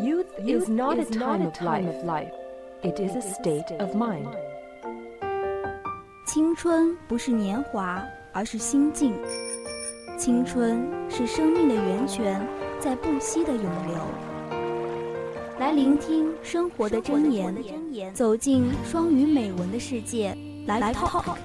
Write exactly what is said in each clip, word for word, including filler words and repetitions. Youth is not a time of life. It is a state of mind. 青春不是年华，而是心境。青春是生命的源泉，在不息的涌流。来聆听生活的箴言，走进双语美文的世界。来 talk。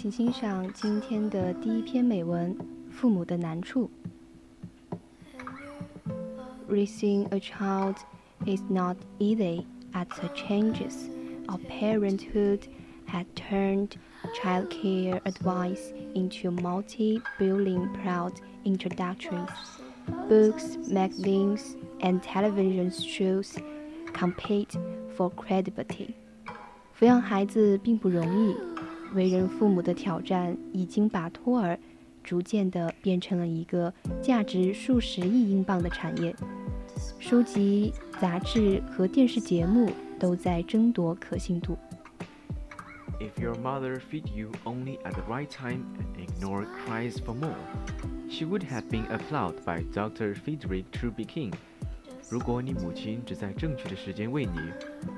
请欣赏今天的第一篇美文《父母的难处》。Raising a child is not easy, as the changes of parenthood had turned childcare advice into multi-billion proud introductions, books, magazines, and television shows compete for credibility. 抚养孩子并不容易。为人父母的挑战已经把托儿逐渐地变成了一个价值数十亿英镑的产业，书籍、杂志和电视节目都在争夺可信度。 If your mother fed you only at the right time and ignored cries for more, she would have been applauded by Doctor Frederick Trubickin. 如果你母亲只在正确的时间喂你，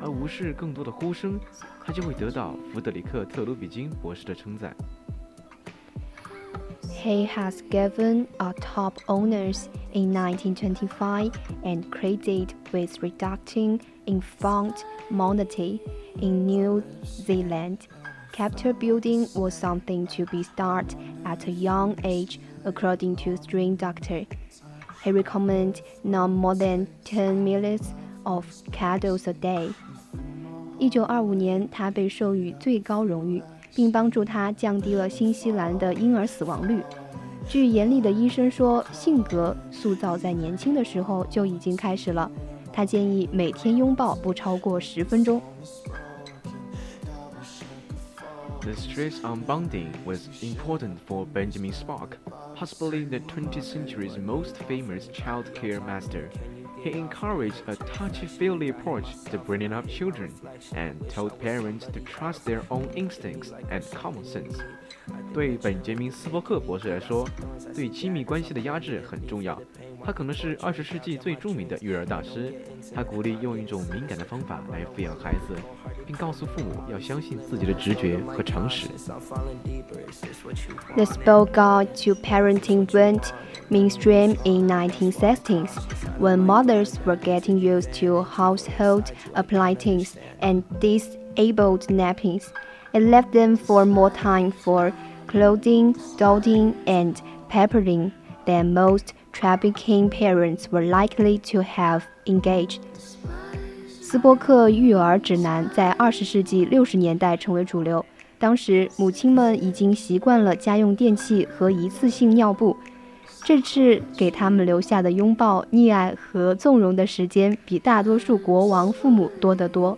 而无视更多的呼声，她就会得到弗德里克·特鲁比金博士的称赞。He has given our top owners in nineteen twenty-five and credited with reducing infant mortality in New Zealand. Capture building was something to be started at a young age, according to string doctor.He recommends not more than ten meals of cattle a day. 一九二五年，他被授予最高荣誉，并帮助他降低了新西兰的婴儿死亡率。据严厉的医生说，性格塑造在年轻的时候就已经开始了。他建议每天拥抱不超过十分钟。The stress on bonding was important for Benjamin Spock.Possibly the twentieth century's most famous childcare master, he encouraged a touchy-feely approach to bringing up children, and told parents to trust their own instincts and common sense. 对本杰明·斯波克博士来说，对亲密关系的压制很重要。他可能是二十世纪最著名的育儿大师。他鼓励用一种敏感的方法来抚养孩子，并告诉父母要相信自己的直觉和常识。The spell guide to parenting went mainstream in nineteen sixties, when mothers were getting used to household appliances and disabled nappies. It left them for more time for clothing, dotting, and pampering than most.Trubickin parents were likely to have engaged. 斯波克育儿指南在二十世纪六十年代成为主流。当时，母亲们已经习惯了家用电器和一次性尿布，这次给他们留下的拥抱、溺爱和纵容的时间，比大多数国王父母多得多。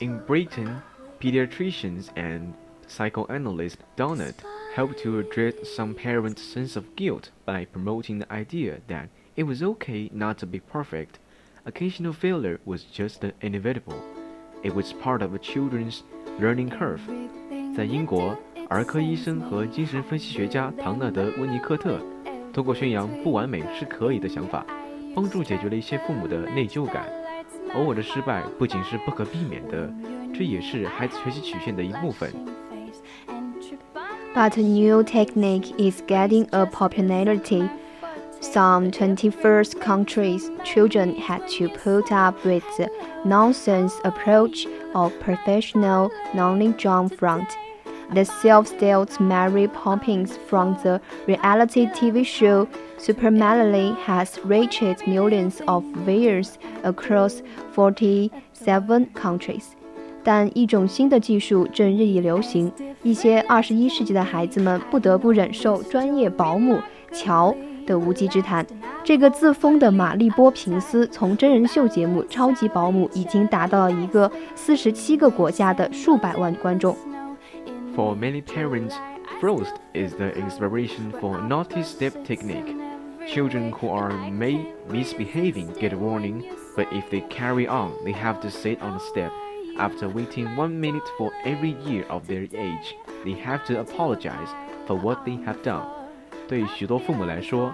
In Britain, pediatricians and psychoanalyst Donald.Helped to address some parents' sense of guilt by promoting the idea that it was okay not to be perfect. Occasional failure was just inevitable. It was part of a children's learning curve. 在英国，儿科医生和精神分析学家唐纳德·温尼科特通过宣扬不完美是可以的想法，帮助解决了一些父母的内疚感。偶尔的失败不仅是不可避免的，这也是孩子学习曲线的一部分。But a new technique is gaining a popularity. Some twenty-first countries' children had to put up with the nonsense approach of professional knowledge on front. that self-styled Mary Poppins from the reality T V show Supermanly has reached millions of viewers across forty-seven countries. 但一种新的技术正日益流行，一些二十一世纪的孩子们不得不忍受专业保姆乔的无稽之谈。这个自封的玛丽波平斯从真人秀节目《超级保姆》已经达到了一个四十七个国家的数百万观众。For many parents, Frost is the inspiration for naughty step technique. Children who are may misbehaving get a warning, but if they carry on, they have to sit on a step.After waiting one minute for every year of their age, they have to apologize for what they have done. 对许多父母来说，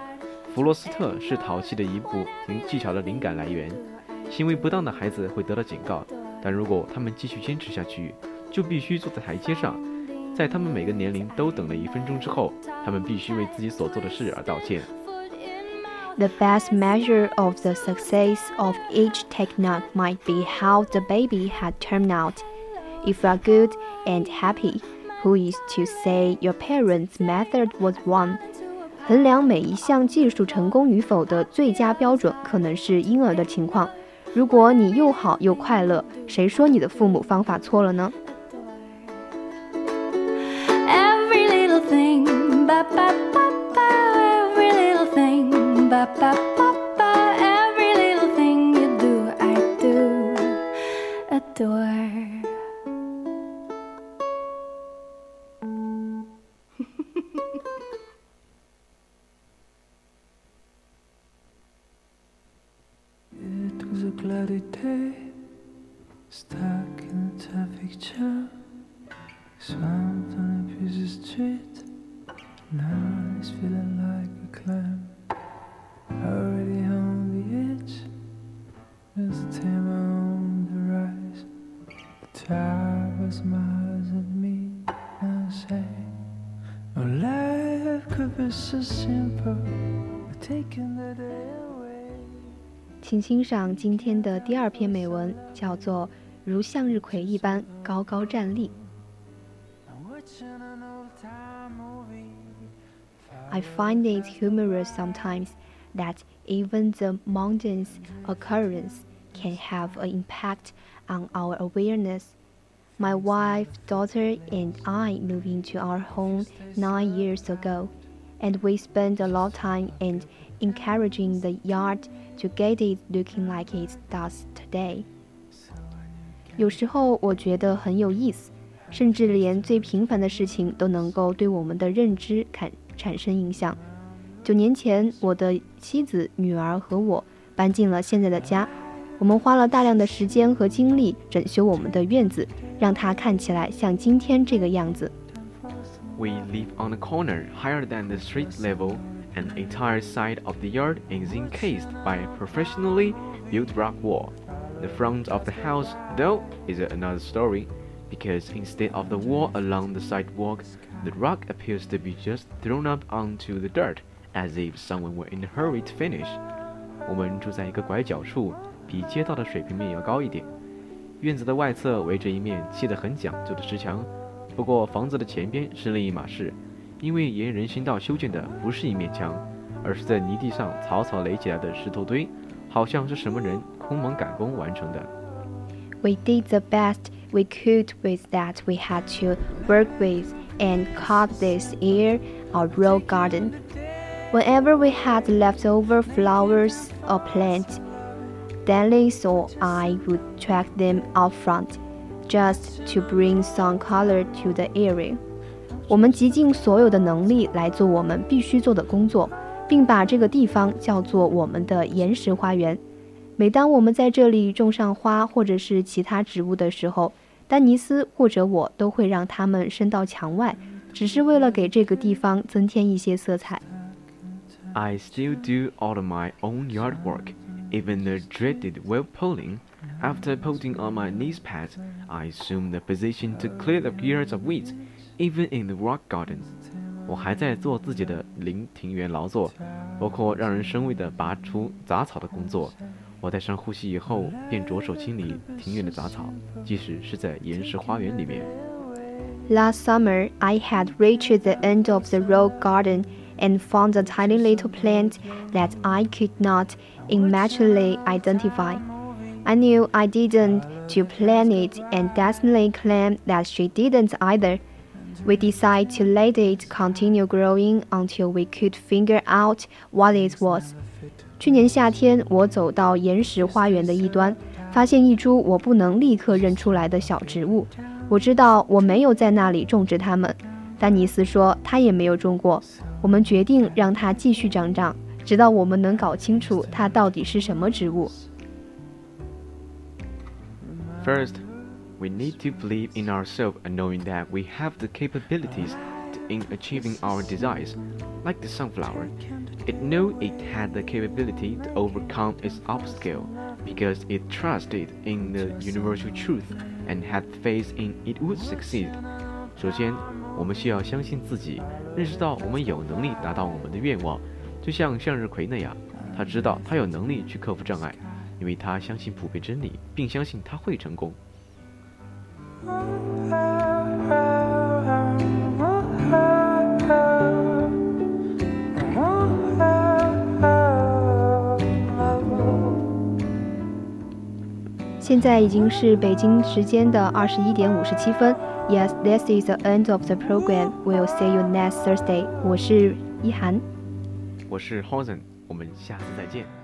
弗罗斯特是淘气的一步行技巧的灵感来源。行为不当的孩子会得到警告，但如果他们继续坚持下去，就必须坐在台阶上。在他们每个年龄都等了一分钟之后，他们必须为自己所做的事而道歉。The best measure of the success of each technique might be how the baby had turned out. If you are good and happy, who is to say your parents' method was wrong? 衡量每一项技术成功与否的最佳标准可能是婴儿的情况。如果你又好又快乐，谁说你的父母方法错了呢？Every little thing you do, I do adore. 请欣赏今天的第二篇美文，叫做《如向日葵一般高高站立》。I find it humorous sometimes that even the mundane occurrence can have an impact on our awareness. My wife, daughter, and I moved into our home nine years ago, and we spent a lot of time and encouraging the yard to get it looking like it does today. 有时候我觉得很有意思，甚至连最平凡的事情都能够对我们的认知产生影响。九年前，我的妻子、女儿和我搬进了现在的家。我们花了大量的时间和精力整修我们的院子，让它看起来像今天这个样子。We live on a corner higher than the street level, and the entire side of the yard is encased by a professionally built rock wall. The front of the house, though, is another story, because instead of the wall along the sidewalk, the rock appears to be just thrown up onto the dirt, as if someone were in a hurry to finish. 我们住在一个拐角处，比街道的水平面要高一点。院子的外侧围着一面砌得很讲究的石墙，不过房子的前边是另一码事，因为沿人行道修建的不是一面墙，而是在泥地上草草垒起来的石头堆，好像是什么人匆忙赶工完成的。We did the best we could with that we had to work with and cut this year our row garden. Whenever we had leftover flowers or plants,Dennis or I would track them out front, just to bring some color to the area. 我们竭尽所有的能力来做我们必须做的工作，并把这个地方叫做我们的岩石花园。每当我们在这里种上花或者是其他植物的时候，丹尼斯或者我都会让它们伸到墙外，只是为了给这个地方增添一些色彩。I still do all of my own yard work.Even the dreaded well pulling. After putting on my knees pads, I assumed the position to clear the years of weeds, even in the rock garden. 我还在做自己的林庭园劳作，包括让人生畏的拔除杂草的工作。我戴上护膝以后，便着手清理庭院的杂草，即使是在岩石花园里面。Last summer, I had reached the end of the rose garden and found a tiny little plant that I could not immediately identify. I knew I didn't to plant it and Destiny claimed that she didn't either. We decided to let it continue growing until we could figure out what it was. 去年夏天，我走到岩石花园的一端，发现一株我不能立刻认出来的小植物。我知道我没有在那里种植它们，丹尼斯说他也没有种过。我们决定让它继续长长，直到我们能搞清楚它到底是什么植物。First, we need to believe in ourselves and knowing that we have the capabilities in achieving our desires, like the sunflower.It knew it had the capability to overcome its obstacle because it trusted in the universal truth and had faith in it would succeed. 首先，我们需要相信自己，认识到我们有能力达到我们的愿望，就像向日葵那样，他知道他有能力去克服障碍，因为他相信普遍真理，并相信他会成功。现在已经是北京时间的二十一点五十七分。Yes, this is the end of the program. We'll see you next Thursday. 我是一涵，我是 Hosen， 我们下次再见。